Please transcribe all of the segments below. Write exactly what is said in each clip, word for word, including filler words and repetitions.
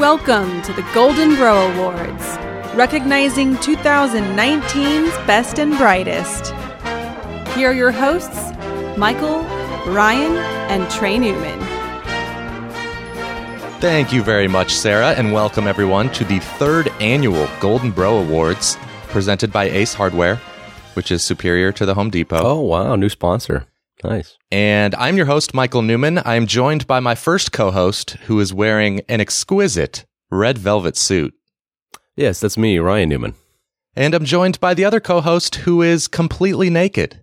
Welcome to the Golden Bro Awards, recognizing two thousand nineteen's best and brightest. Here are your hosts, Michael, Ryan, and Trey Newman. Thank you very much, Sarah, and welcome everyone to the third annual Golden Bro Awards, presented by Ace Hardware, which is superior to the Home Depot. Oh, wow, new sponsor. Nice. And I'm your host, Michael Newman. I am joined by my first co-host, who is wearing an exquisite red velvet suit. Yes, that's me, Ryan Newman. And I'm joined by the other co-host, who is completely naked.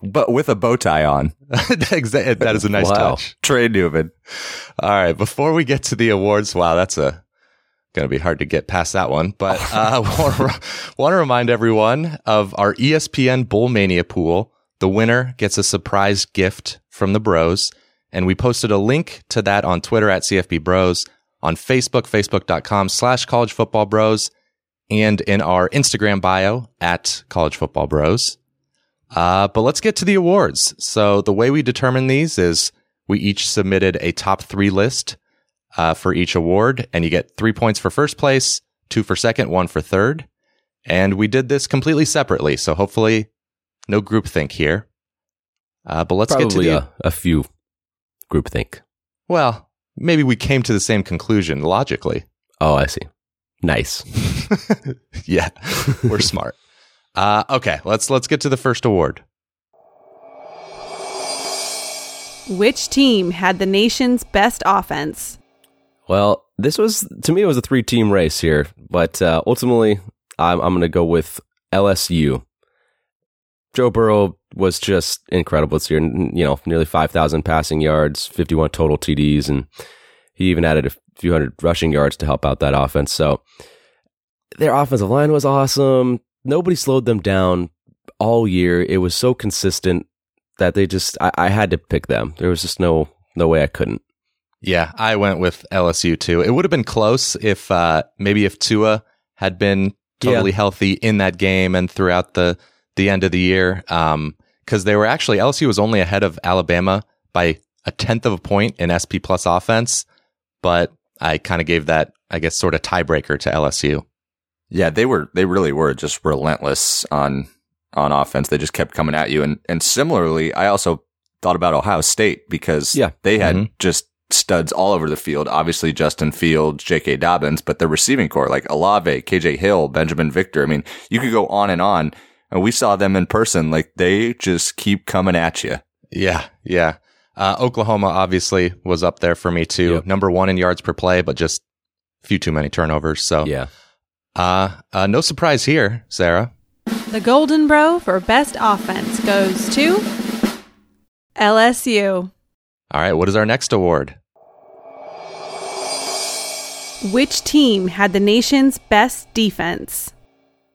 But with a bow tie on. That is a nice wow. touch. Trey Newman. All right, before we get to the awards, wow, that's a... going to be hard to get past that one, but I uh, want to remind everyone of our E S P N Bowl Mania pool. The winner gets a surprise gift from the bros, and we posted a link to that on Twitter at C F B Bros, on Facebook, facebook.com slash college football bros, and in our Instagram bio at college football bros. Uh, but let's get to the awards. So the way we determine these is we each submitted a top three list Uh, for each award, and you get three points for first place, two for second, one for third. And we did this completely separately, so hopefully no groupthink here. Uh, but let's Probably get to the... a, a few groupthink. Well, maybe we came to the same conclusion logically. Oh, I see. Nice. Yeah, we're smart. Uh, okay, let's let's get to the first award. Which team had the nation's best offense? Well, this was, to me, it was a three-team race here, but uh, ultimately, I'm, I'm going to go with L S U. Joe Burrow was just incredible this year, you know, nearly five thousand passing yards, fifty-one total T Ds, and he even added a few hundred rushing yards to help out that offense. So their offensive line was awesome. Nobody slowed them down all year. It was so consistent that they just, I, I had to pick them. There was just no, no way I couldn't. Yeah, I went with L S U too. It would have been close if uh, maybe if Tua had been totally yeah. healthy in that game and throughout the, the end of the year. Um, because they were actually, L S U was only ahead of Alabama by a tenth of a point in S P plus offense. But I kind of gave that, I guess, sort of tiebreaker to L S U. Yeah, they were, they really were just relentless on on offense. They just kept coming at you. And, and similarly, I also thought about Ohio State because yeah. they had mm-hmm. just studs all over the field. Obviously, Justin Fields, J K Dobbins, but the receiving corps like Olave, K J Hill, Benjamin Victor. I mean, you could go on and on. And we saw them in person. Like, they just keep coming at you. Yeah, yeah. Uh, Oklahoma obviously was up there for me too. Yep. Number one in yards per play, but just a few too many turnovers. So, yeah. Uh, uh, no surprise here, Sarah. The Golden Bro for best offense goes to L S U. All right, what is our next award? Which team had the nation's best defense?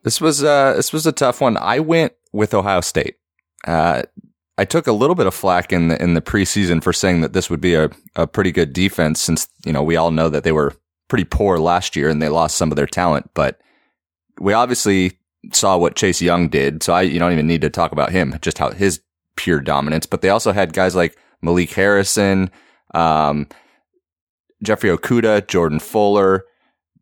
This was uh, this was a tough one. I went with Ohio State. Uh, I took a little bit of flack in the in the preseason for saying that this would be a, a pretty good defense, since you know we all know that they were pretty poor last year and they lost some of their talent. But we obviously saw what Chase Young did, so I you don't even need to talk about him, just how his pure dominance. But they also had guys like Malik Harrison, um, Jeffrey Okudah, Jordan Fuller,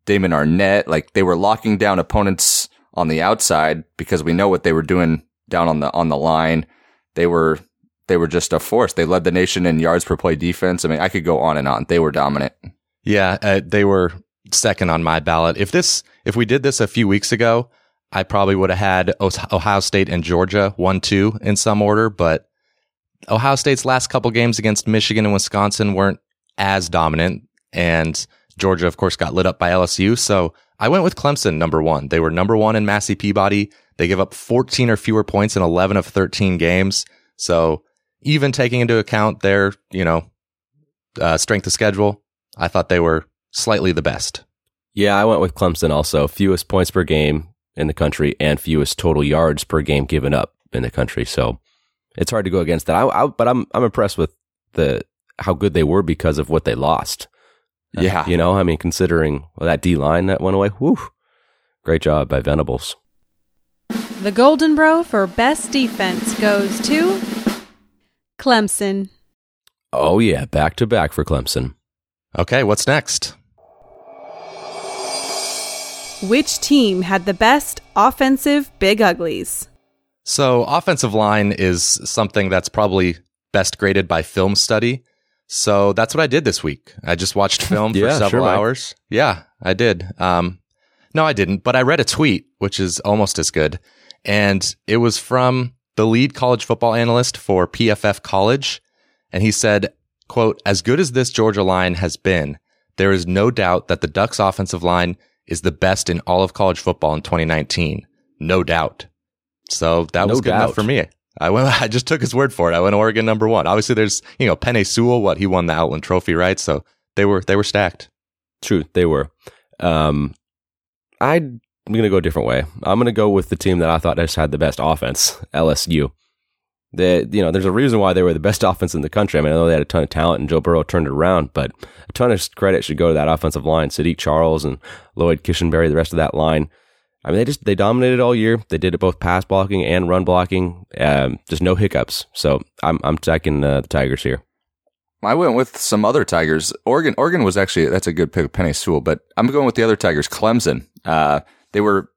Damon Arnett. Like, they were locking down opponents on the outside because we know what they were doing down on the on the line. They were they were just a force. They led the nation in yards per play defense. I mean, I could go on and on. They were dominant. Yeah, uh, they were second on my ballot. If this if we did this a few weeks ago, I probably would have had Ohio State and Georgia one two in some order, but Ohio State's last couple games against Michigan and Wisconsin weren't as dominant, and Georgia, of course, got lit up by L S U, so I went with Clemson number one. They were number one in Massey Peabody. They give up fourteen or fewer points in eleven of thirteen games, so even taking into account their, you know, uh, strength of schedule, I thought they were slightly the best. Yeah, I went with Clemson also. Fewest points per game in the country and fewest total yards per game given up in the country, so it's hard to go against that. I, I, but I'm I'm impressed with the how good they were because of what they lost. Yeah. Uh, you know, I mean, considering well, that D-line that went away, whew, great job by Venables. The Golden Bro for best defense goes to Clemson. Oh, yeah, back-to-back for Clemson. Okay, what's next? Which team had the best offensive big uglies? So offensive line is something that's probably best graded by film study. So that's what I did this week. I just watched film yeah, for several sure, hours. Mike. Yeah, I did. Um, no, I didn't, but I read a tweet, which is almost as good. And it was from the lead college football analyst for P F F College. And he said, quote, "As good as this Georgia line has been, there is no doubt that the Ducks offensive line is the best in all of college football in twenty nineteen. No doubt." So that no was good doubt. enough for me. I went, I just took his word for it. I went Oregon number one. Obviously, there's, you know, Penny Sewell, what, he won the Outland Trophy, right? So they were, they were stacked. True. They were. Um, I'm going to go a different way. I'm going to go with the team that I thought just had the best offense, L S U. They, you know, there's a reason why they were the best offense in the country. I mean, I know they had a ton of talent and Joe Burrow turned it around, but a ton of credit should go to that offensive line. Sadiq Charles and Lloyd Cushenberry, the rest of that line. I mean, they just, they dominated all year. They did it both pass blocking and run blocking. Um, just no hiccups. So I'm, I'm taking uh, the Tigers here. I went with some other Tigers. Oregon, Oregon was actually, that's a good pick, Penny Sewell, but I'm going with the other Tigers, Clemson. Uh, they were,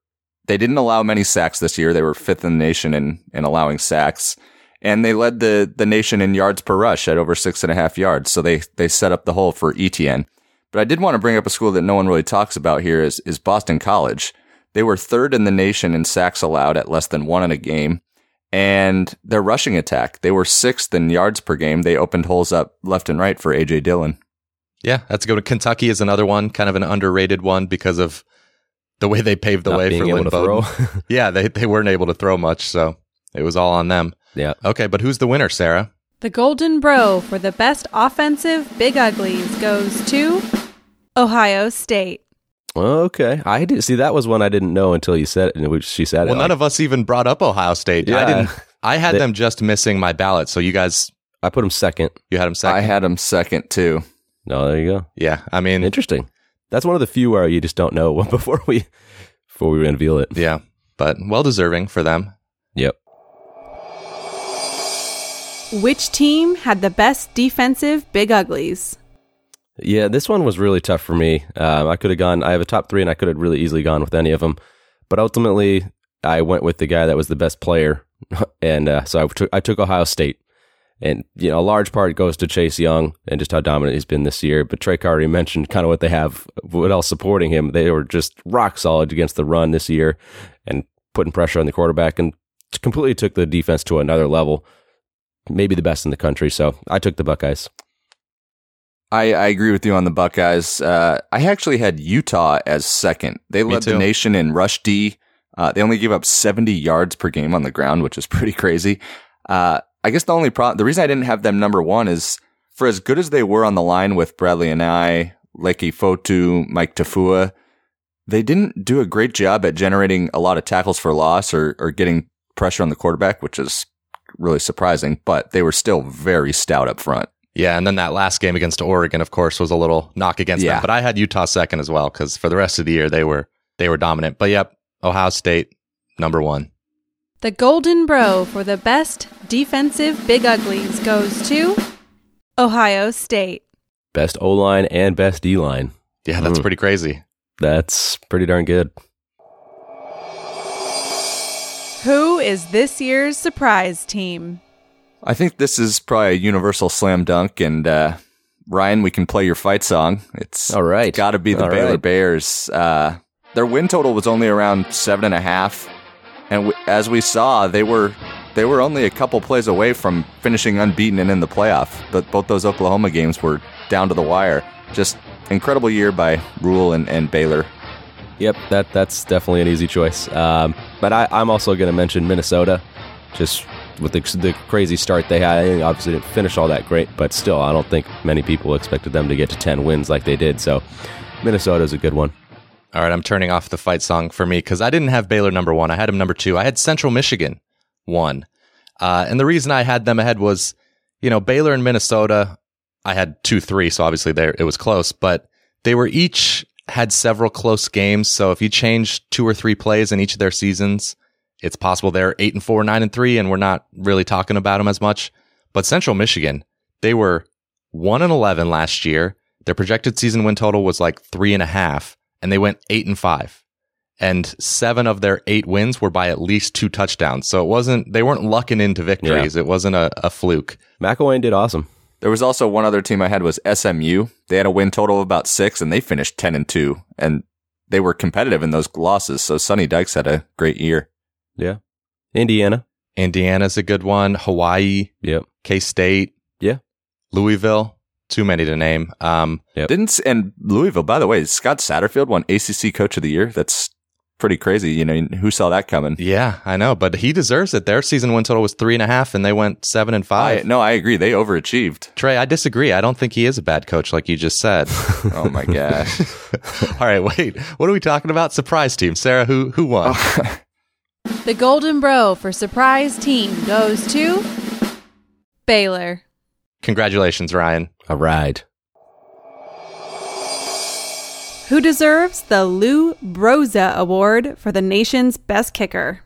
they didn't allow many sacks this year. They were fifth in the nation in, in allowing sacks. And they led the, the nation in yards per rush at over six and a half yards. So they, they set up the hole for E T N. But I did want to bring up a school that no one really talks about here is, is Boston College. They were third in the nation in sacks allowed at less than one in a game. And their rushing attack, they were sixth in yards per game. They opened holes up left and right for A J Dillon. Yeah, that's good. Kentucky is another one, kind of an underrated one because of the way they paved the Not way for Lynn Bowden. yeah, they, they weren't able to throw much, so it was all on them. Yeah. Okay, but who's the winner, Sarah? The Golden Bro for the best offensive big uglies goes to Ohio State. Okay, I did see that was one I didn't know until you said it, and she said well, it. Well, none like, of us even brought up Ohio State. Yeah. I didn't. I had they, them just missing my ballot. So you guys, I put them second. You had them second. I had them second too. No, there you go. Yeah, I mean, interesting. That's one of the few where you just don't know before we before we reveal it. Yeah, but well deserving for them. Yep. Which team had the best defensive big uglies? Yeah, this one was really tough for me. Um, I could have gone, I have a top three, and I could have really easily gone with any of them. But ultimately, I went with the guy that was the best player. And uh, so I took, I took Ohio State. And, you know, a large part goes to Chase Young and just how dominant he's been this year. But Treyk already mentioned kind of what they have, what else supporting him. They were just rock solid against the run this year and putting pressure on the quarterback and completely took the defense to another level. Maybe the best in the country. So I took the Buckeyes. I, I agree with you on the Buckeyes. Uh, I actually had Utah as second. They led the nation in rush D. Uh, they only gave up seventy yards per game on the ground, which is pretty crazy. Uh, I guess the only problem, the reason I didn't have them number one is for as good as they were on the line with Bradley and I, Leki Fotu, Mike Tafua, they didn't do a great job at generating a lot of tackles for loss or, or getting pressure on the quarterback, which is really surprising, but they were still very stout up front. Yeah, and then that last game against Oregon, of course, was a little knock against yeah. them. But I had Utah second as well, because for the rest of the year, they were they were dominant. But yep, Ohio State, number one. The Golden Bro for the best defensive big uglies goes to Ohio State. Best O-line and best D-line. Yeah, that's mm. pretty crazy. That's pretty darn good. Who is this year's surprise team? I think this is probably a universal slam dunk, and uh, Ryan, we can play your fight song. It's, All right. it's got to be the All Baylor right. Bears. Uh, their win total was only around seven and a half, and w- as we saw, they were they were only a couple plays away from finishing unbeaten and in the playoff. But both those Oklahoma games were down to the wire. Just incredible year by Rule and, and Baylor. Yep, that that's definitely an easy choice. Um, but I, I'm also going to mention Minnesota. Just with the, the crazy start they had, I obviously didn't finish all that great, but still, I don't think many people expected them to get to ten wins like they did. So Minnesota's a good one. All right, I'm turning off the fight song for me because I didn't have Baylor number one. I had them number two. I had Central Michigan one. Uh, and the reason I had them ahead was, you know, Baylor and Minnesota, I had two, three, so obviously there it was close, but they were each had several close games. So if you change two or three plays in each of their seasons, it's possible they're eight and four, nine and three, and we're not really talking about them as much. But Central Michigan, they were one and eleven last year. Their projected season win total was like three and a half, and they went eight and five. and seven of their eight wins were by at least two touchdowns. So it wasn't, they weren't lucking into victories. Yeah. It wasn't a, a fluke. McElwain did awesome. There was also one other team I had was S M U. They had a win total of about six, and they finished ten and two, and they were competitive in those losses. So Sonny Dykes had a great year. Yeah. Indiana. Indiana's a good one. Hawaii. Yep. K-State. Yeah. Louisville. Too many to name. Um, yep. Didn't and Louisville, by the way, Scott Satterfield won A C C Coach of the Year. That's pretty crazy. You know, who saw that coming? Yeah, I know, but he deserves it. Their season win total was three and a half, and they went seven and five. I, no, I agree. They overachieved. Trey, I disagree. I don't think he is a bad coach, like you just said. Oh my gosh! All right, wait. What are we talking about? Surprise team, Sarah. Who who won? Oh. The Golden Bro for surprise team goes to Baylor. Congratulations, Ryan. All right. Who deserves the Lou Groza Award for the nation's best kicker?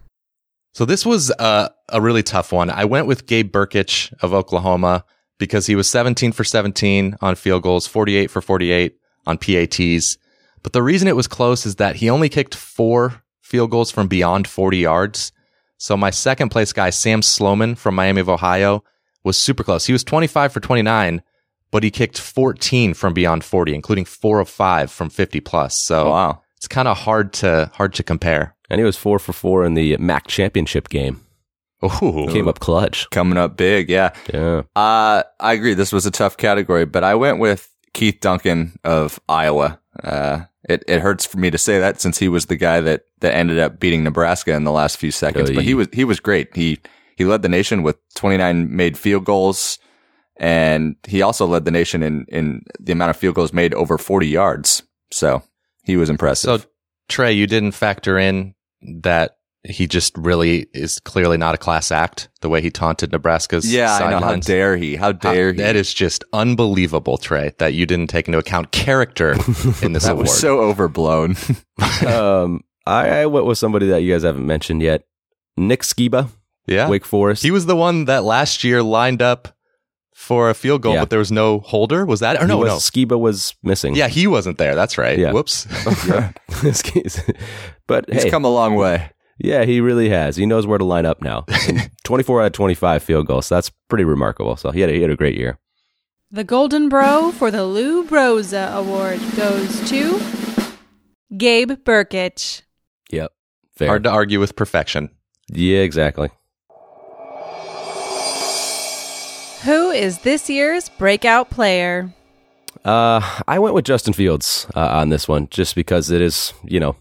So this was uh, a really tough one. I went with Gabe Brkic of Oklahoma because he was seventeen for seventeen on field goals, forty-eight for forty-eight on P A Ts. But the reason it was close is that he only kicked four field goals from beyond forty yards. So my second place guy, Sam Sloman from Miami of Ohio, was super close. He was twenty-five for twenty-nine, but he kicked fourteen from beyond forty, including four of five from fifty plus. So oh, wow. It's kind of hard to hard to compare. And he was four for four in the M A C championship game. Ooh. Came up clutch. Coming up big, yeah. Yeah. Uh, I agree. This was a tough category, but I went with Keith Duncan of Iowa. Uh, it, it hurts for me to say that since he was the guy that, that ended up beating Nebraska in the last few seconds, but he was he was great. He he led the nation with twenty-nine made field goals, and he also led the nation in, in the amount of field goals made over forty yards. So he was impressive. So Trey, you didn't factor in that he just really is clearly not a class act, the way he taunted Nebraska's yeah, sidelines. Yeah, I know. How dare he? How dare how, he? That is just unbelievable, Trey, that you didn't take into account character in this that award. That was so overblown. um, I, I went with somebody that you guys haven't mentioned yet. Nick Skiba, yeah. Wake Forest. He was the one that last year lined up for a field goal, yeah. But there was no holder. Was that? Or no, was, no. Skiba was missing. Yeah, he wasn't there. That's right. Yeah. Whoops. But he's hey, come a long way. Yeah, he really has. He knows where to line up now. twenty-four out of twenty-five field goals. So that's pretty remarkable. So he had, a, he had a great year. The Golden Bro for the Lou Groza Award goes to Gabe Brkic. Yep. Fair. Hard to argue with perfection. Yeah, exactly. Who is this year's breakout player? Uh, I went with Justin Fields uh, on this one, just because it is, you know,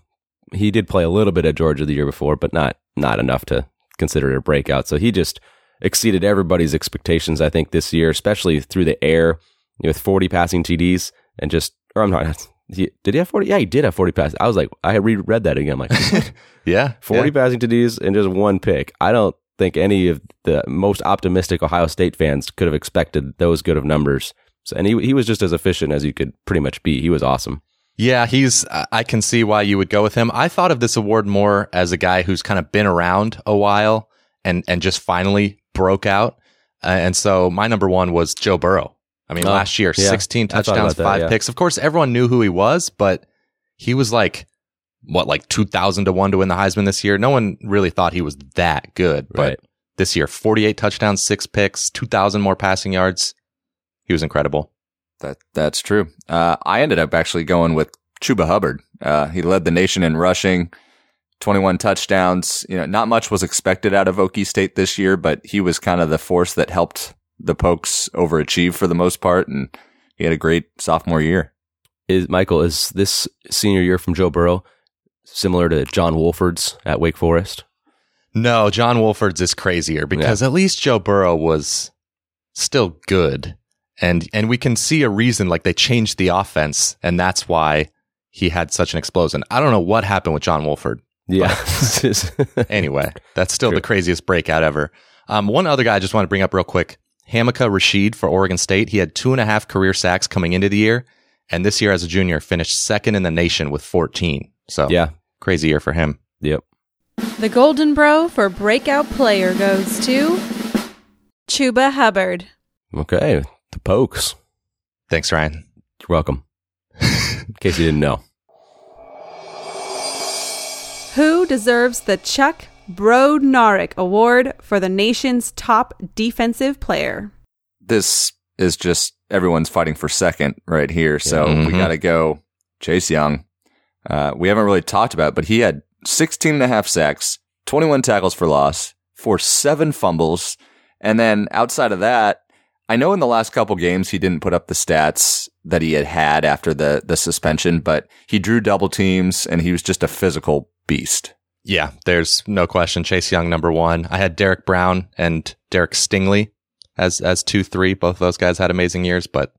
he did play a little bit at Georgia the year before, but not not enough to consider it a breakout. So he just exceeded everybody's expectations, I think, this year, especially through the air with forty passing T Ds and just, or I'm not, he, did he have forty? Yeah, he did have forty passes. I was like, I reread that again. I'm like, yeah, forty yeah. passing T Ds and just one pick. I don't think any of the most optimistic Ohio State fans could have expected those good of numbers. So, and he he was just as efficient as you could pretty much be. He was awesome. Yeah, he's. I can see why you would go with him. I thought of this award more as a guy who's kind of been around a while and and just finally broke out. Uh, and so my number one was Joe Burrow. I mean, oh, last year, yeah. sixteen touchdowns, that, five yeah. picks. Of course, everyone knew who he was, but he was like, what, like two thousand to one to win the Heisman this year? No one really thought he was that good. Right. But this year, forty-eight touchdowns, six picks, two thousand more passing yards. He was incredible. That That's true. Uh, I ended up actually going with Chuba Hubbard. Uh, he led the nation in rushing, twenty-one touchdowns. You know, not much was expected out of Okie State this year, but he was kind of the force that helped the Pokes overachieve for the most part, and he had a great sophomore year. Is Michael, is this senior year from Joe Burrow similar to John Wolford's at Wake Forest? No, John Wolford's is crazier because yeah. at least Joe Burrow was still good. And and we can see a reason, like they changed the offense, and that's why he had such an explosion. I don't know what happened with John Wolford. Yeah. Anyway, that's still True. The craziest breakout ever. Um, one other guy I just want to bring up real quick, Hamika Rashid for Oregon State. He had two and a half career sacks coming into the year, and this year as a junior finished second in the nation with fourteen. So yeah, crazy year for him. Yep. The Golden Bro for breakout player goes to Chuba Hubbard. Okay. The Pokes. Thanks, Ryan. You're welcome. In case you didn't know. Who deserves the Chuck Brodnarik Award for the nation's top defensive player? This is just everyone's fighting for second right here. So mm-hmm. we got to go Chase Young. Uh, we haven't really talked about it, but he had sixteen and a half sacks, twenty-one tackles for loss, for seven fumbles. And then outside of that, I know in the last couple games, he didn't put up the stats that he had had after the, the suspension, but he drew double teams and he was just a physical beast. Yeah, there's no question. Chase Young, number one. I had Derek Brown and Derek Stingley as as two, three. Both of those guys had amazing years, but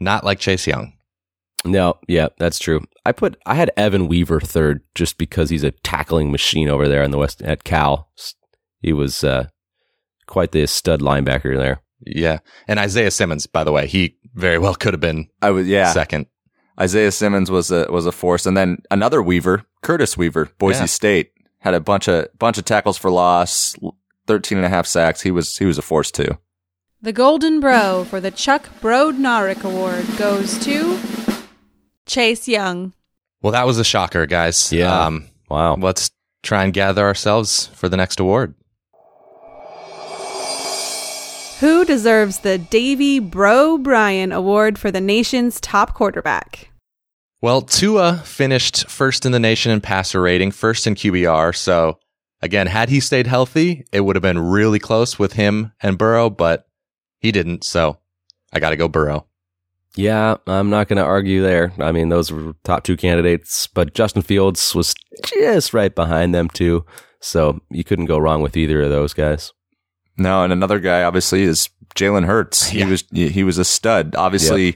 not like Chase Young. No, yeah, that's true. I put I had Evan Weaver third just because he's a tackling machine over there in the West at Cal. He was uh, quite the stud linebacker there. Yeah, and Isaiah Simmons, by the way, he very well could have been. I was yeah second. Isaiah Simmons was a was a force, and then another Weaver, Curtis Weaver, Boise yeah. State, had a bunch of bunch of tackles for loss, thirteen and a half sacks. He was he was a force too. The Golden Bro for the Chuck Brodnarik Award goes to Chase Young. Well, that was a shocker, guys. Yeah. Um, wow. Let's try and gather ourselves for the next award. Who deserves the Davey Bro Bryant Award for the nation's top quarterback? Well, Tua finished first in the nation in passer rating, first in Q B R. So, again, had he stayed healthy, it would have been really close with him and Burrow, but he didn't. So, I got to go Burrow. Yeah, I'm not going to argue there. I mean, those were top two candidates, but Justin Fields was just right behind them, too. So, you couldn't go wrong with either of those guys. No, and another guy obviously is Jalen Hurts. He yeah. was he was a stud. Obviously, yep.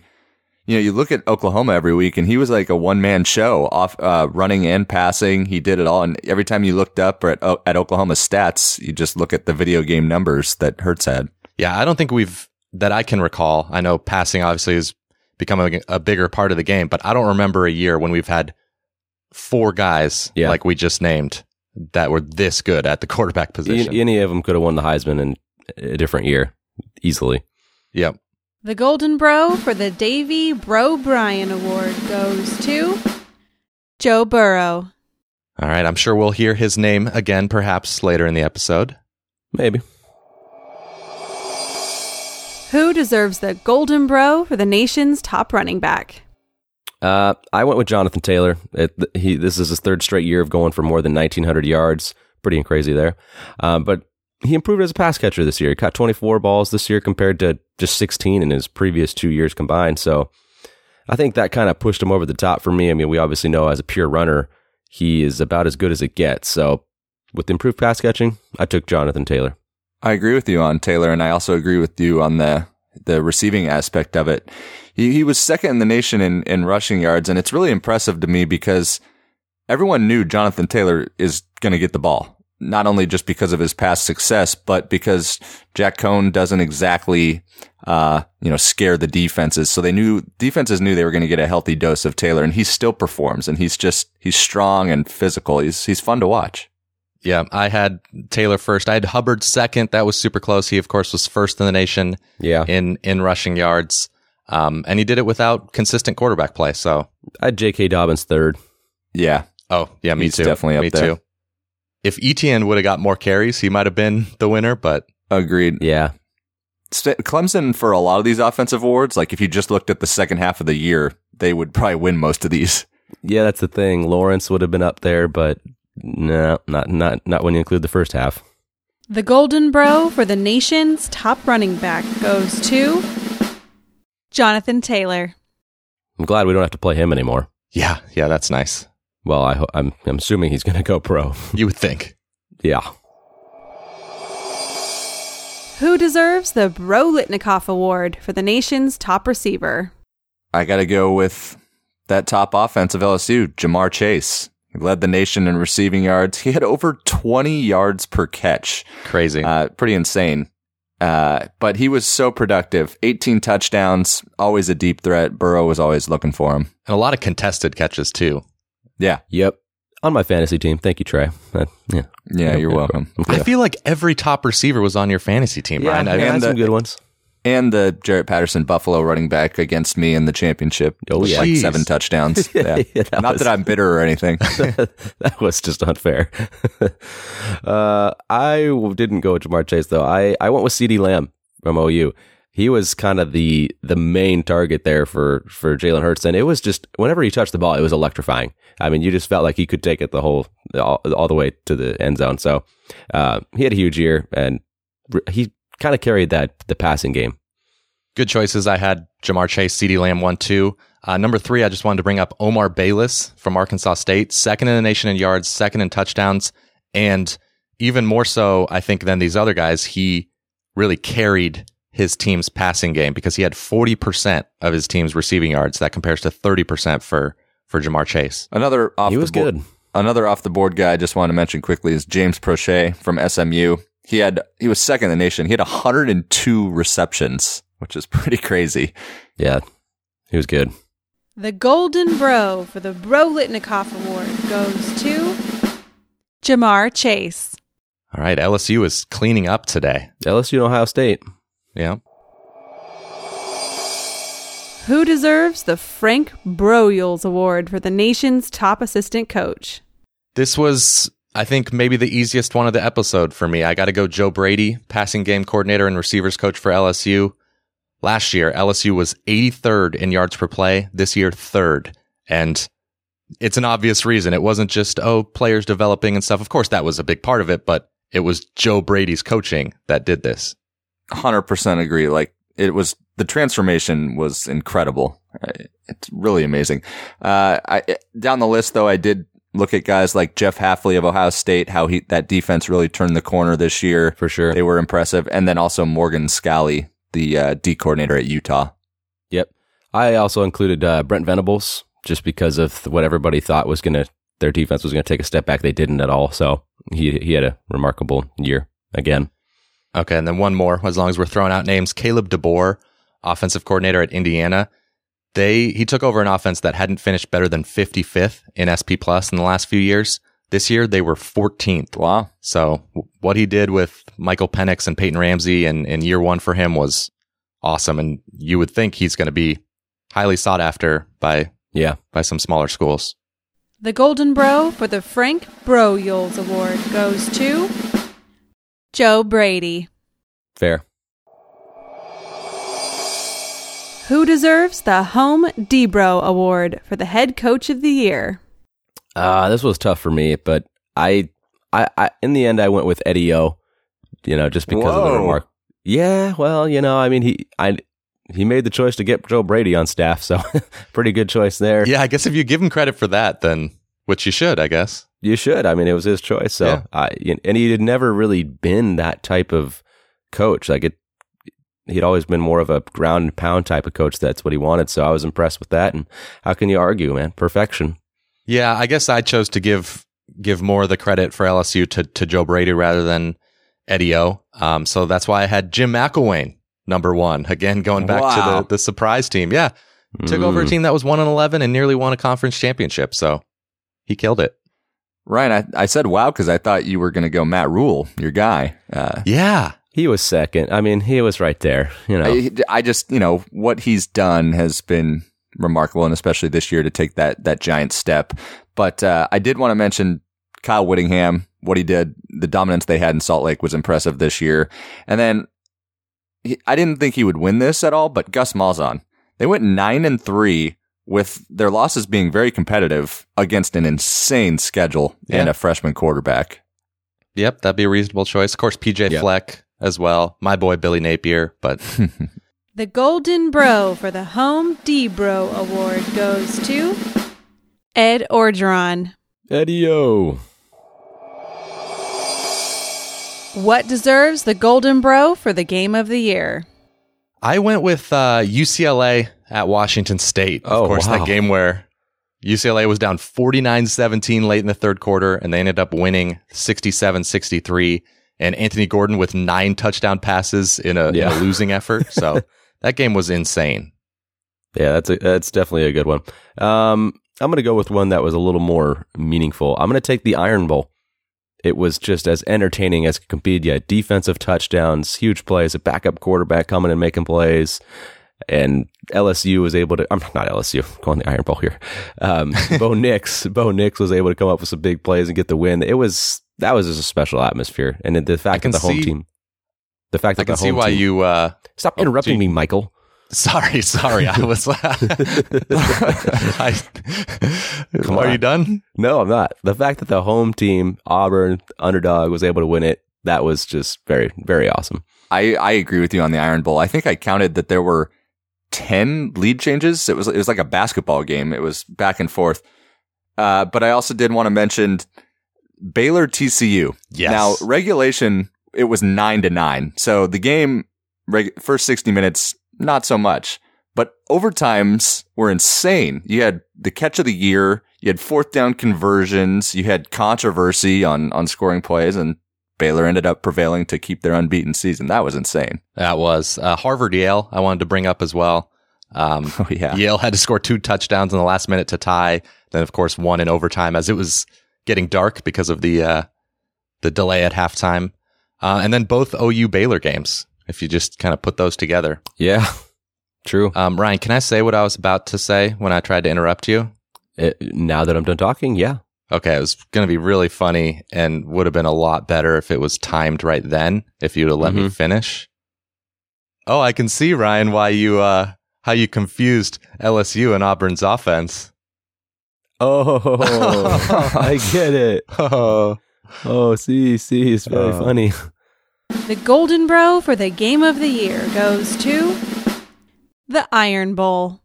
you know, you look at Oklahoma every week, and he was like a one man show, off uh, running and passing. He did it all, and every time you looked up at at Oklahoma's stats, you just look at the video game numbers that Hurts had. Yeah, I don't think we've that I can recall. I know passing obviously is becoming a bigger part of the game, but I don't remember a year when we've had four guys yeah. like we just named that were this good at the quarterback position. Any of them could have won the Heisman in a different year, easily. Yep. The Golden Bro for the Davey Bro Bryan Award goes to Joe Burrow. All right, I'm sure we'll hear his name again, perhaps later in the episode. Maybe. Who deserves the Golden Bro for the nation's top running back? Uh, I went with Jonathan Taylor. It, he, this is his third straight year of going for more than nineteen hundred yards. Pretty crazy there. Um, but he improved as a pass catcher this year. He caught twenty-four balls this year compared to just sixteen in his previous two years combined. So I think that kind of pushed him over the top for me. I mean, we obviously know as a pure runner, he is about as good as it gets. So with improved pass catching, I took Jonathan Taylor. I agree with you on Taylor, and I also agree with you on the the receiving aspect of it. He he was second in the nation in, in rushing yards, and it's really impressive to me because everyone knew Jonathan Taylor is going to get the ball, not only just because of his past success, but because Jack Cohn doesn't exactly uh, you know scare the defenses. So they knew defenses knew they were going to get a healthy dose of Taylor, and he still performs, and he's just he's strong and physical. He's he's fun to watch. Yeah, I had Taylor first. I had Hubbard second. That was super close. He, of course, was first in the nation yeah. in, in rushing yards. Um, and he did it without consistent quarterback play. So I had J K. Dobbins third. Yeah. Oh, yeah, me He's too. definitely up me there. Too. If Etienne would have got more carries, he might have been the winner, but... Agreed. Yeah. Clemson, for a lot of these offensive awards, like if you just looked at the second half of the year, they would probably win most of these. Yeah, that's the thing. Lawrence would have been up there, but... No, not not not when you include the first half. The Golden Bro for the nation's top running back goes to Jonathan Taylor. I'm glad we don't have to play him anymore. Yeah, yeah, that's nice. Well, I ho- I'm, I'm assuming he's going to go pro. You would think. Yeah. Who deserves the Bro Litnikoff Award for the nation's top receiver? I got to go with that top offense of L S U, Jamar Chase. He led the nation in receiving yards. He had over twenty yards per catch. Crazy. Uh, pretty insane. Uh, but he was so productive. eighteen touchdowns, always a deep threat. Burrow was always looking for him. And a lot of contested catches, too. Yeah. Yep. On my fantasy team. Thank you, Trey. Uh, yeah. Yeah, you're welcome. I feel like every top receiver was on your fantasy team, yeah, Ryan. I had some good ones. and the Jarrett Patterson Buffalo running back against me in the championship. Oh, yeah. Like seven touchdowns. Yeah. yeah, that Not was, that I'm bitter or anything. That was just unfair. uh, I didn't go with Jamar Chase, though. I, I went with CeeDee Lamb from O U. He was kind of the the main target there for, for Jalen Hurts. And it was just, whenever he touched the ball, it was electrifying. I mean, you just felt like he could take it the whole, all, all the way to the end zone. So uh, he had a huge year, and he kind of carried that, the passing game. Good choices. I had Jamar Chase, CeeDee Lamb, one, two. Uh, number three, I just wanted to bring up Omar Bayless from Arkansas State, second in the nation in yards, second in touchdowns. And even more so, I think, than these other guys, he really carried his team's passing game because he had forty percent of his team's receiving yards. That compares to thirty percent for, for Jamar Chase. Another off he was the board, good. Another off the board guy I just want to mention quickly is James Prochet from S M U. He had, he was second in the nation. He had one hundred two receptions, which is pretty crazy. Yeah, he was good. The Golden Bro for the Bro Litnikoff Award goes to Jamar Chase. All right, L S U is cleaning up today. L S U and Ohio State. Yeah. Who deserves the Frank Broyles Award for the nation's top assistant coach? This was, I think, maybe the easiest one of the episode for me. I got to go Joe Brady, passing game coordinator and receivers coach for L S U. Last year, L S U was eighty-third in yards per play. This year, third. And it's an obvious reason. It wasn't just, oh, players developing and stuff. Of course, that was a big part of it, but it was Joe Brady's coaching that did this. one hundred percent agree. Like, it was, the transformation was incredible. It's really amazing. Uh, I, down the list, though, I did look at guys like Jeff Hafley of Ohio State, how he, that defense really turned the corner this year. For sure. They were impressive. And then also Morgan Scally, the uh, D coordinator at Utah. Yep. I also included uh, Brent Venables just because of what everybody thought was going to, their defense was going to take a step back. They didn't at all. So he, he had a remarkable year again. Okay, and then one more, as long as we're throwing out names. Caleb DeBoer, offensive coordinator at Indiana. They He took over an offense that hadn't finished better than fifty-fifth in S P Plus in the last few years. This year, they were fourteenth. Wow. So what he did with Michael Penix and Peyton Ramsey in, in year one for him was awesome. And you would think he's going to be highly sought after by, yeah. by some smaller schools. The Golden Bro for the Frank Broyles Award goes to Joe Brady. Fair. Who deserves the Home Depot Award for the head coach of the year? Uh, this was tough for me, but I, I, I in the end, I went with Eddie O, you know, just because Whoa. of the remark. Yeah, well, you know, I mean, he, I, he made the choice to get Joe Brady on staff, so pretty good choice there. Yeah, I guess if you give him credit for that, then, which you should, I guess. You should. I mean, it was his choice. So, yeah. I, and he had never really been that type of coach. Like it, he'd always been more of a ground and pound type of coach. That's what he wanted. So I was impressed with that. And how can you argue, man? Perfection. Yeah, I guess I chose to give give more of the credit for L S U to to Joe Brady rather than Eddie O. Um, so that's why I had Jim McElwain number one. Again, going back wow. to the, the surprise team. Yeah, mm. took over a team that was one and eleven and nearly won a conference championship. So he killed it. Ryan, I, I said wow because I thought you were going to go Matt Rule, your guy. Uh, yeah, he was second. I mean, he was right there. You know, I, I just, you know, what he's done has been remarkable, and especially this year to take that that giant step. But uh, I did want to mention Kyle Whittingham, what he did, the dominance they had in Salt Lake was impressive this year. And then he, I didn't think he would win this at all, but Gus Malzahn, they went nine and three. With their losses being very competitive against an insane schedule yeah. and a freshman quarterback. Yep, that'd be a reasonable choice. Of course, P J yep. Fleck as well. My boy, Billy Napier. But the Golden Bro for the Home D-Bro Award goes to Ed Orgeron. Eddie-O. What deserves the Golden Bro for the game of the year? I went with uh, U C L A at Washington State. Of oh, course, wow. that game where U C L A was down forty-nine seventeen late in the third quarter, and they ended up winning sixty-seven sixty-three. And Anthony Gordon with nine touchdown passes in a, yeah. in a losing effort. So that game was insane. Yeah, that's a, that's definitely a good one. Um, I'm going to go with one that was a little more meaningful. I'm going to take the Iron Bowl. it was just as entertaining as it could be. Yeah, defensive touchdowns, huge plays, a backup quarterback coming and making plays. And L S U was able to, I'm not L S U, I'm going the Iron Bowl here. Um, Bo Nix, Bo Nix was able to come up with some big plays and get the win. It was, that was just a special atmosphere. And the fact that the home see, team, the fact that I can the home see why team, you, uh, stop oh, interrupting gee. me, Michael. Sorry, sorry. I was. I, Come on. Are you done? No, I'm not. The fact that the home team, Auburn, underdog, was able to win it, that was just very, very awesome. I, I agree with you on the Iron Bowl. I think I counted that there were ten lead changes. It was it was like a basketball game. It was back and forth. Uh, but I also did want to mention Baylor T C U. Yes. Now regulation, it was nine to nine. So the game reg- first sixty minutes. Not so much, but overtimes were insane. You had the catch of the year, you had fourth down conversions, you had controversy on, on scoring plays, and Baylor ended up prevailing to keep their unbeaten season. That was insane. That was. Uh, Harvard-Yale, I wanted to bring up as well. Um, oh, yeah. Yale had to score two touchdowns in the last minute to tie, then, of course, one in overtime as it was getting dark because of the, uh, the delay at halftime. Uh, and then both O U-Baylor games. If you just kind of put those together. Yeah, true. Um, Ryan, can I say what I was about to say when I tried to interrupt you? It, now that I'm done talking, yeah. Okay, it was going to be really funny and would have been a lot better if it was timed right then, if you'd have let mm-hmm. me finish. Oh, I can see, Ryan, why you uh, how you confused L S U and Auburn's offense. Oh, I get it. Oh, oh, see, see, it's very oh. funny. The Golden Bro for the Game of the Year goes to the Iron Bowl.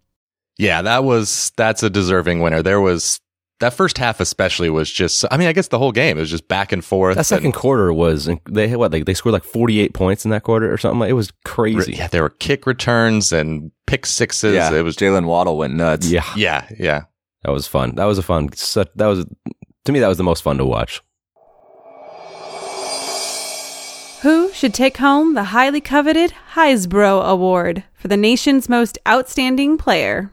Yeah, that was that's a deserving winner. There was that first half, especially, was just. I mean, I guess the whole game it was just back and forth. That second and, quarter was they what they they scored like forty-eight points in that quarter or something. Like, it was crazy. Re, yeah, there were kick returns and pick sixes. Yeah, it was Jalen Waddle went nuts. Yeah, yeah, yeah. That was fun. That was a fun. That was to me. That was the most fun to watch. Who should take home the highly coveted Heisbro Award for the nation's most outstanding player?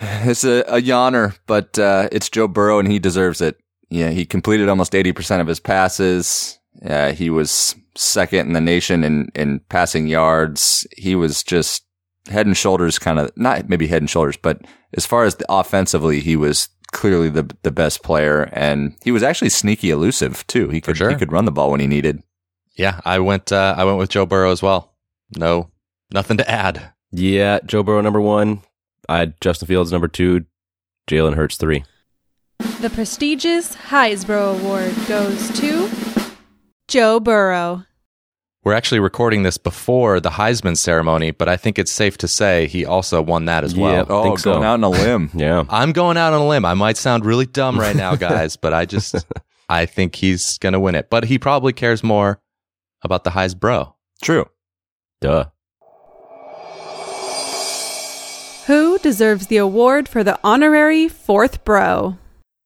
It's a, a yawner, but uh, it's Joe Burrow, and he deserves it. Yeah, he completed almost eighty percent of his passes. Uh, he was second in the nation in, in passing yards. He was just head and shoulders kind of, not maybe head and shoulders, but as far as the, offensively, he was clearly the the best player, and he was actually sneaky elusive, too. He could, sure. he could run the ball when he needed. Yeah, I went uh, I went with Joe Burrow as well. No, nothing to add. Yeah, Joe Burrow number one. I had Justin Fields number two. Jalen Hurts three. The prestigious Heisbro Award goes to Joe Burrow. We're actually recording this before the Heisman ceremony, but I think it's safe to say he also won that as well. Yeah, oh, I think so. Going out on a limb. Yeah. I'm going out on a limb. I might sound really dumb right now, guys, but I just, I think he's going to win it. But he probably cares more about the Heisbro. True. Duh. Who deserves the award for the honorary fourth bro?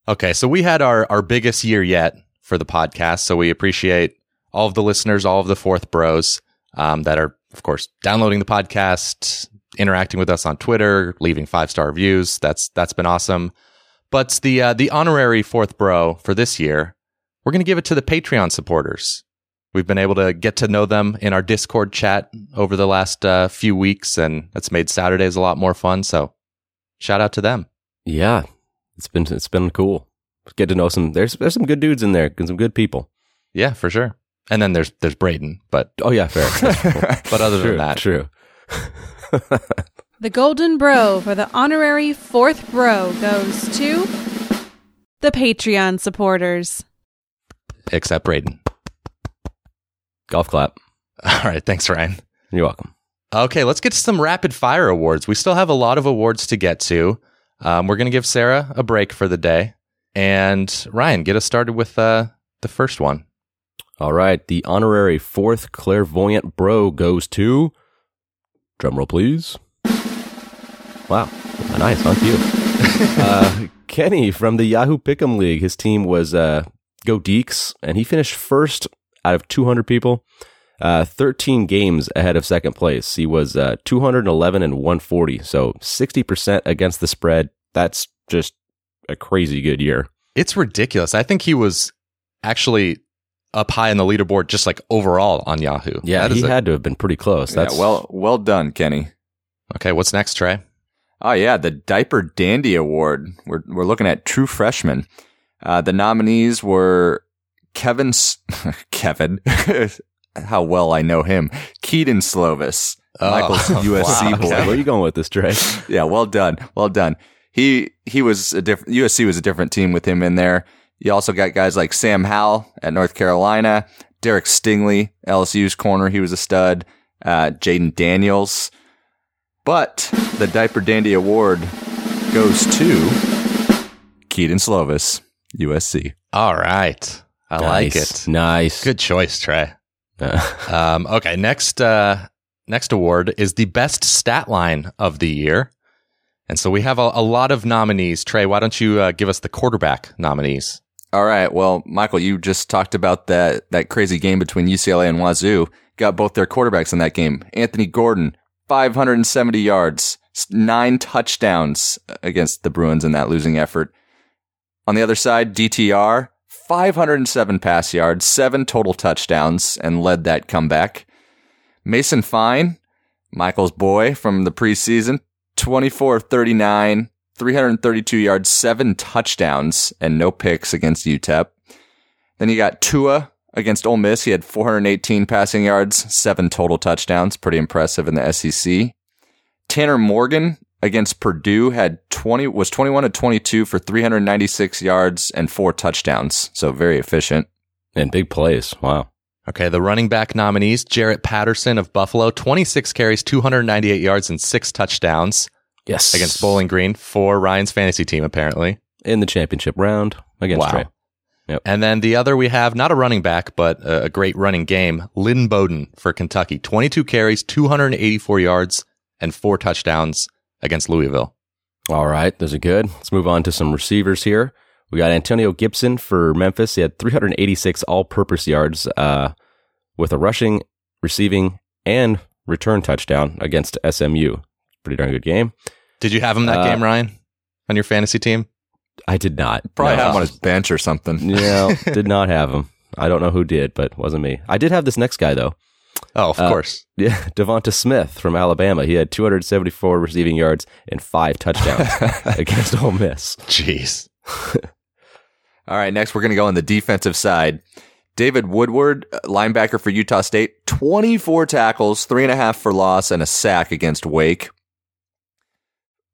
Okay, so we had our, our biggest year yet for the podcast, so we appreciate all of the listeners, all of the fourth bros um, that are, of course, downloading the podcast, interacting with us on Twitter, leaving five-star reviews. That's that's been awesome. But the uh, the honorary fourth bro for this year, we're going to give it to the Patreon supporters. We've been able to get to know them in our Discord chat over the last uh, few weeks, and that's made Saturdays a lot more fun. So, shout out to them. Yeah, it's been it's been cool. Get to know some. There's there's some good dudes in there and some good people. Yeah, for sure. And then there's there's Braden, but oh yeah, fair. But other true, than that, true. The Golden Bro for the honorary fourth bro goes to the Patreon supporters, except Braden. Golf clap. All right. Thanks, Ryan. You're welcome. Okay. Let's get to some rapid fire awards. We still have a lot of awards to get to. Um, we're going to give Sarah a break for the day. And Ryan, get us started with uh, the first one. All right. The honorary fourth clairvoyant bro goes to... Drumroll, please. Wow. Nice. Thank you. uh, Kenny from the Yahoo Pick'em League. His team was uh, Go Deeks, and he finished first out of two hundred people, uh, thirteen games ahead of second place. He was uh, two eleven and one forty, so sixty percent against the spread. That's just a crazy good year. It's ridiculous. I think he was actually up high in the leaderboard, just like overall on Yahoo. Yeah, that he a, had to have been pretty close. That's yeah, well, well done, Kenny. Okay, what's next, Trey? Oh yeah, the Diaper Dandy Award. We're we're looking at true freshmen. Uh, the nominees were Kevin S- Kevin. How well I know him. Keaton Slovis, oh, Michael's U S C wow. boy. Where are you going with this, Trey? Yeah, well done, well done. He he was a different. U S C was a different team with him in there. You also got guys like Sam Howell at North Carolina, Derek Stingley, L S U's corner. He was a stud. Uh, Jaden Daniels. But the Diaper Dandy Award goes to Keaton Slovis, U S C. All right. I nice. like it. Nice. Good choice, Trey. um, okay, next uh, next award is the Best Stat Line of the Year. And so we have a, a lot of nominees. Trey, why don't you uh, give us the quarterback nominees? All right. Well, Michael, you just talked about that, that crazy game between U C L A and Wazoo. Got both their quarterbacks in that game. Anthony Gordon, five hundred seventy yards, nine touchdowns against the Bruins in that losing effort. On the other side, D T R, five hundred seven pass yards, seven total touchdowns, and led that comeback. Mason Fine, Michael's boy from the preseason, twenty-four of thirty-nine, three hundred thirty-two yards, seven touchdowns, and no picks against U T E P. Then you got Tua against Ole Miss. He had four hundred eighteen passing yards, seven total touchdowns. Pretty impressive in the S E C. Tanner Morgan against Purdue had twenty was twenty-one of twenty-two for three hundred ninety-six yards and four touchdowns. So very efficient. And big plays. Wow. Okay, the running back nominees, Jarrett Patterson of Buffalo, twenty-six carries, two hundred ninety-eight yards, and six touchdowns. Yes. Against Bowling Green for Ryan's fantasy team, apparently. In the championship round against wow. Trey. Yep. And then the other we have, not a running back, but a great running game, Lynn Bowden for Kentucky. twenty-two carries, two hundred eighty-four yards, and four touchdowns against Louisville. All right, those are good. Let's move on to some receivers here. We got Antonio Gibson for Memphis. He had three hundred eighty-six all-purpose yards uh, with a rushing, receiving, and return touchdown against S M U. Pretty darn good game. Did you have him that uh, game, Ryan, on your fantasy team? I did not. Probably no. Had him on his bench or something. No, did not have him. I don't know who did, but it wasn't me. I did have this next guy, though. Oh, of uh, course. Yeah, Devonta Smith from Alabama. He had two hundred seventy-four receiving yards and five touchdowns against Ole Miss. Jeez. All right, next we're going to go on the defensive side. David Woodward, linebacker for Utah State, twenty-four tackles, three and a half for loss, and a sack against Wake.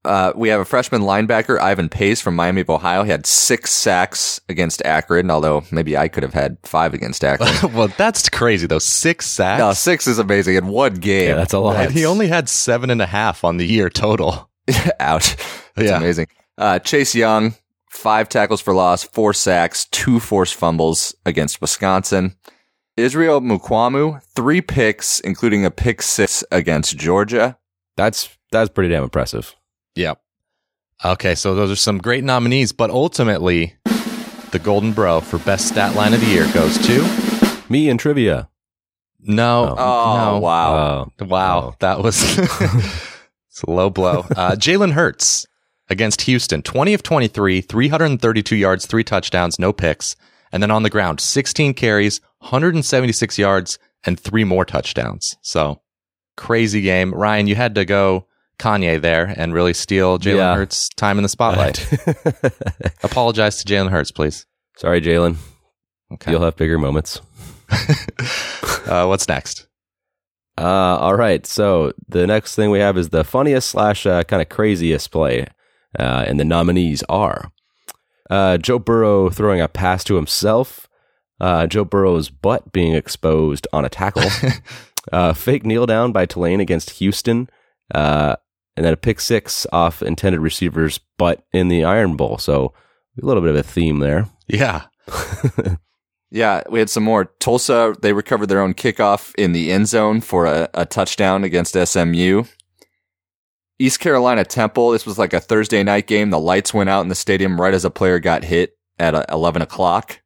Uh, we have a freshman linebacker, Ivan Pace from Miami of Ohio. He had six sacks against Akron, although maybe I could have had five against Akron. Well, that's crazy, though. Six sacks? No, six is amazing in one game. Yeah, that's a lot. And he only had seven and a half on the year total. Ouch. That's yeah. amazing. Uh, Chase Young, five tackles for loss, four sacks, two forced fumbles against Wisconsin. Israel Mukwamu, three picks, including a pick six against Georgia. That's That's pretty damn impressive. Yep. Okay, so those are some great nominees, but ultimately, the Golden Bro for Best Stat Line of the Year goes to... Me and Trivia. No. Oh, oh no. wow. Oh, wow, oh. That was it's a low blow. Uh, Jalen Hurts against Houston, twenty of twenty-three, three hundred thirty-two yards, three touchdowns, no picks, and then on the ground, sixteen carries, one hundred seventy-six yards, and three more touchdowns. So, crazy game. Ryan, you had to go... Kanye there and really steal Jalen yeah. Hurts' time in the spotlight. Apologize to Jalen Hurts, please. Sorry, Jalen. Okay. You'll have bigger moments. uh, what's next? Uh, all right. So the next thing we have is the funniest slash uh, kind of craziest play. Uh, and the nominees are uh, Joe Burrow throwing a pass to himself, uh, Joe Burrow's butt being exposed on a tackle, uh, fake kneel down by Tulane against Houston, uh, and then a pick six off intended receiver's butt in the Iron Bowl. So a little bit of a theme there. Yeah. yeah. We had some more. Tulsa, they recovered their own kickoff in the end zone for a, a touchdown against S M U. East Carolina Temple. This was like a Thursday night game. The lights went out in the stadium right as a player got hit at eleven o'clock.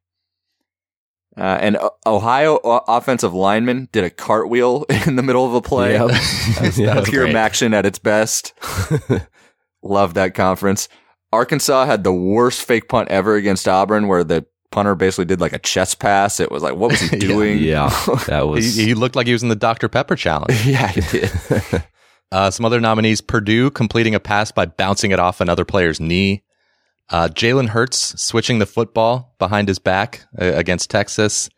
Uh, and o- Ohio o- offensive lineman did a cartwheel in the middle of a play. Yep. That was, yeah, that was pure Maction at its best. Love that conference. Arkansas had the worst fake punt ever against Auburn, where the punter basically did like a chest pass. It was like, what was he doing? yeah, yeah, that was. he, he looked like he was in the Doctor Pepper challenge. Yeah, he did. uh, some other nominees: Purdue completing a pass by bouncing it off another player's knee. Uh, Jalen Hurts switching the football behind his back uh, against Texas.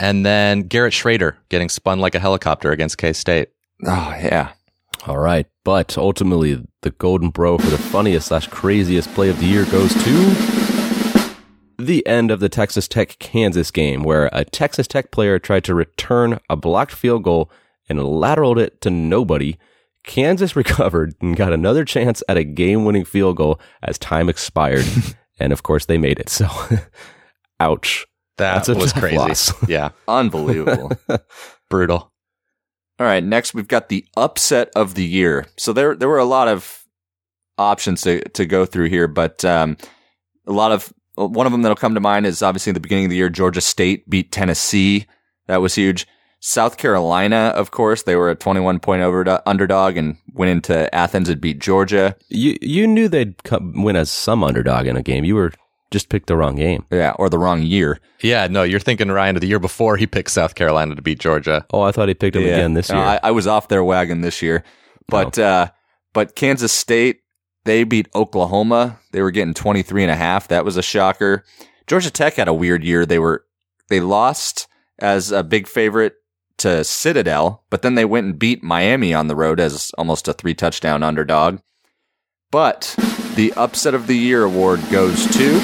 And then Garrett Schrader getting spun like a helicopter against K-State. Oh, yeah. All right. But ultimately, the Golden Bro for the funniest slash craziest play of the year goes to the end of the Texas Tech-Kansas game, where a Texas Tech player tried to return a blocked field goal and lateraled it to nobody. Kansas recovered and got another chance at a game-winning field goal as time expired. And, of course, they made it. So, ouch. That That's was crazy. Loss. Yeah. Unbelievable. Brutal. All right. Next, we've got the upset of the year. So there there were a lot of options to, to go through here, but um, a lot of one of them that'll come to mind is obviously at the beginning of the year, Georgia State beat Tennessee. That was huge. South Carolina, of course, they were a twenty-one point over underdog and went into Athens and beat Georgia. You you knew they'd come, win as some underdog in a game. You were... Just picked the wrong game. Yeah, or the wrong year. Yeah, no, you're thinking, Ryan, of the year before he picked South Carolina to beat Georgia. Oh, I thought he picked them yeah. again this year. No, I, I was off their wagon this year. But oh. uh, but Kansas State, they beat Oklahoma. They were getting twenty-three and a half. That was a shocker. Georgia Tech had a weird year. They were they lost as a big favorite to Citadel, but then they went and beat Miami on the road as almost a three-touchdown underdog. But the Upset of the Year award goes to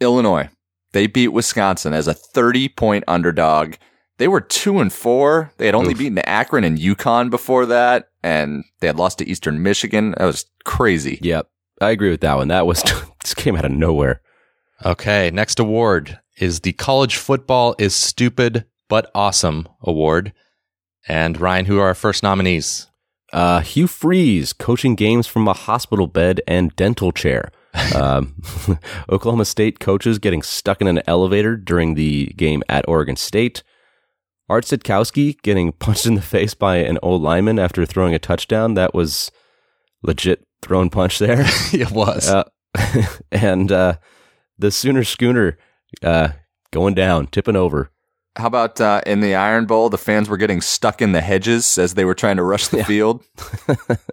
Illinois. They beat Wisconsin as a thirty-point underdog. They were two and four. They had only Oof. beaten Akron and UConn before that, and they had lost to Eastern Michigan. That was crazy. Yep, I agree with that one. That was just came out of nowhere. Okay, next award is the College Football is Stupid but Awesome award. And Ryan, who are our first nominees? Uh, Hugh Freeze coaching games from a hospital bed and dental chair. Um, Oklahoma State coaches getting stuck in an elevator during the game at Oregon State. Art Sitkowski getting punched in the face by an old lineman after throwing a touchdown. That was legit thrown punch there. It was. Uh, and uh, the Sooner Schooner uh, going down, tipping over. How about uh, in the Iron Bowl, the fans were getting stuck in the hedges as they were trying to rush the yeah. field.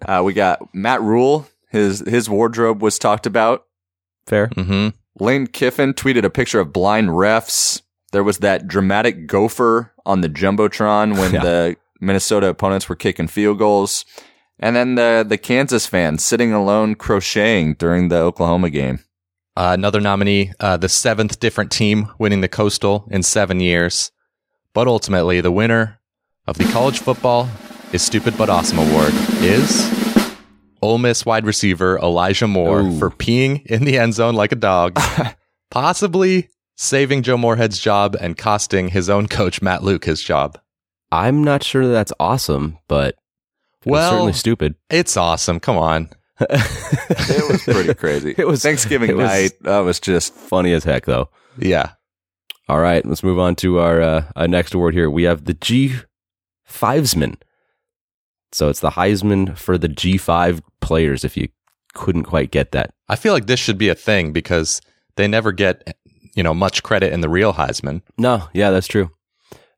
uh, we got Matt Rule. His his wardrobe was talked about. Fair. Mm-hmm. Lane Kiffin tweeted a picture of blind refs. There was that dramatic gopher on the Jumbotron when yeah. the Minnesota opponents were kicking field goals. And then the, the Kansas fans sitting alone crocheting during the Oklahoma game. Uh, another nominee, uh, the seventh different team winning the Coastal in seven years. But ultimately, the winner of the College Football is Stupid But Awesome award is Ole Miss wide receiver Elijah Moore Ooh. for peeing in the end zone like a dog, possibly saving Joe Moorhead's job and costing his own coach, Matt Luke, his job. I'm not sure that's awesome, but well, it's certainly stupid. It's awesome. Come on. It was pretty crazy. It was Thanksgiving it was, night. That was just funny as heck, though. Yeah. All right. Let's move on to our, uh, our next award here. We have the G Fivesman. So it's the Heisman for the G five players, if you couldn't quite get that. I feel like this should be a thing because they never get, you know, much credit in the real Heisman. No. Yeah, that's true.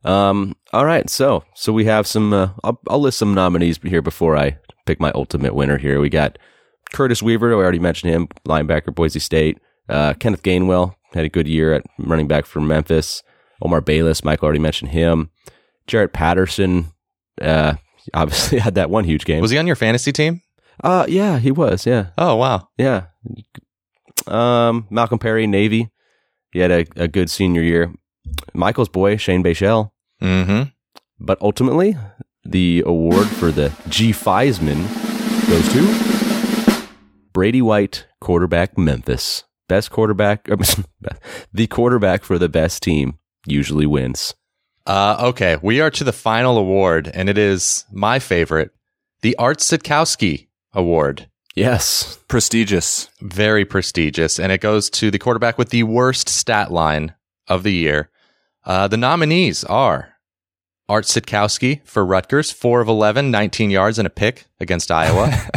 Um. All right. So so we have some, uh, I'll, I'll list some nominees here before I pick my ultimate winner here. We got Curtis Weaver, I already mentioned him, linebacker, Boise State. Uh, Kenneth Gainwell had a good year at running back for Memphis. Omar Bayless, Michael already mentioned him. Jarrett Patterson uh, obviously had that one huge game. Was he on your fantasy team? Uh, yeah, he was, yeah. Oh, wow. Yeah. Um, Malcolm Perry, Navy. He had a, a good senior year. Michael's boy, Shane Bechel. Mm-hmm. But ultimately, the award for the G. Fivesman goes to Brady White, quarterback, Memphis. Best quarterback, or the quarterback for the best team usually wins. Uh, okay, we are to the final award, and it is my favorite, the Art Sitkowski Award. Yes. Prestigious. Very prestigious, and it goes to the quarterback with the worst stat line of the year. Uh, the nominees are Art Sitkowski for Rutgers, four of eleven, nineteen yards and a pick against Iowa.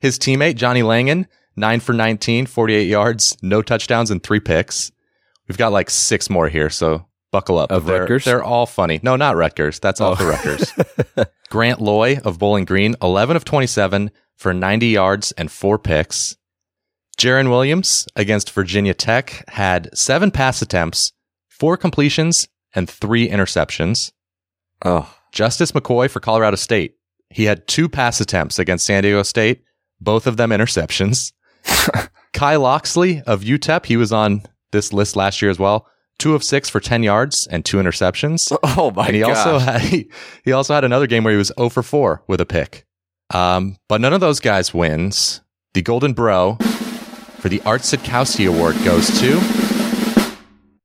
His teammate, Johnny Langan, nine for nineteen, forty-eight yards, no touchdowns, and three picks. We've got like six more here, so buckle up. Of Rutgers? They're all funny. No, not Rutgers. That's all oh. for Rutgers. Grant Loy of Bowling Green, eleven of twenty-seven for ninety yards and four picks. Jaron Williams against Virginia Tech had seven pass attempts, four completions, and three interceptions. Oh. Justice McCoy for Colorado State. He had two pass attempts against San Diego State, both of them interceptions. Kai Loxley of U T E P, he was on this list last year as well. Two of six for ten yards and two interceptions. Oh, my God. He also had, he, he also had another game where he was zero for four with a pick. Um, but none of those guys wins. The Golden Bro for the Art Sitkowski Award goes to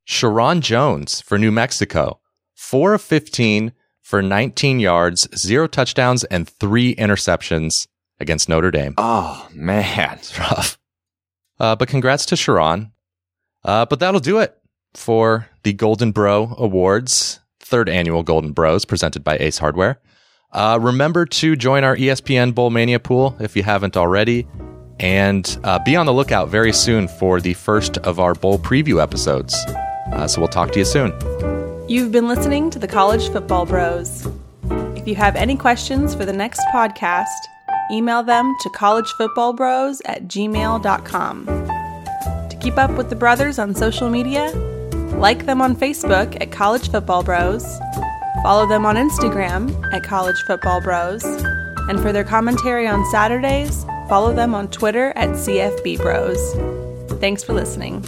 Sharon Jones for New Mexico. four of fifteen for nineteen yards, zero touchdowns, and three interceptions against Notre Dame. Oh, man. It's rough. Uh, but congrats to Sharon. Uh, but that'll do it for the Golden Bro Awards, third annual Golden Bros presented by Ace Hardware. Uh, remember to join our E S P N Bowl Mania pool if you haven't already. And uh, be on the lookout very soon for the first of our bowl preview episodes. Uh, so we'll talk to you soon. You've been listening to the College Football Bros. If you have any questions for the next podcast, email them to collegefootballbros at gmail dot com. To keep up with the brothers on social media, like them on Facebook at College Football Bros, follow them on Instagram at College Football Bros, and for their commentary on Saturdays, follow them on Twitter at C F B Bros. Thanks for listening.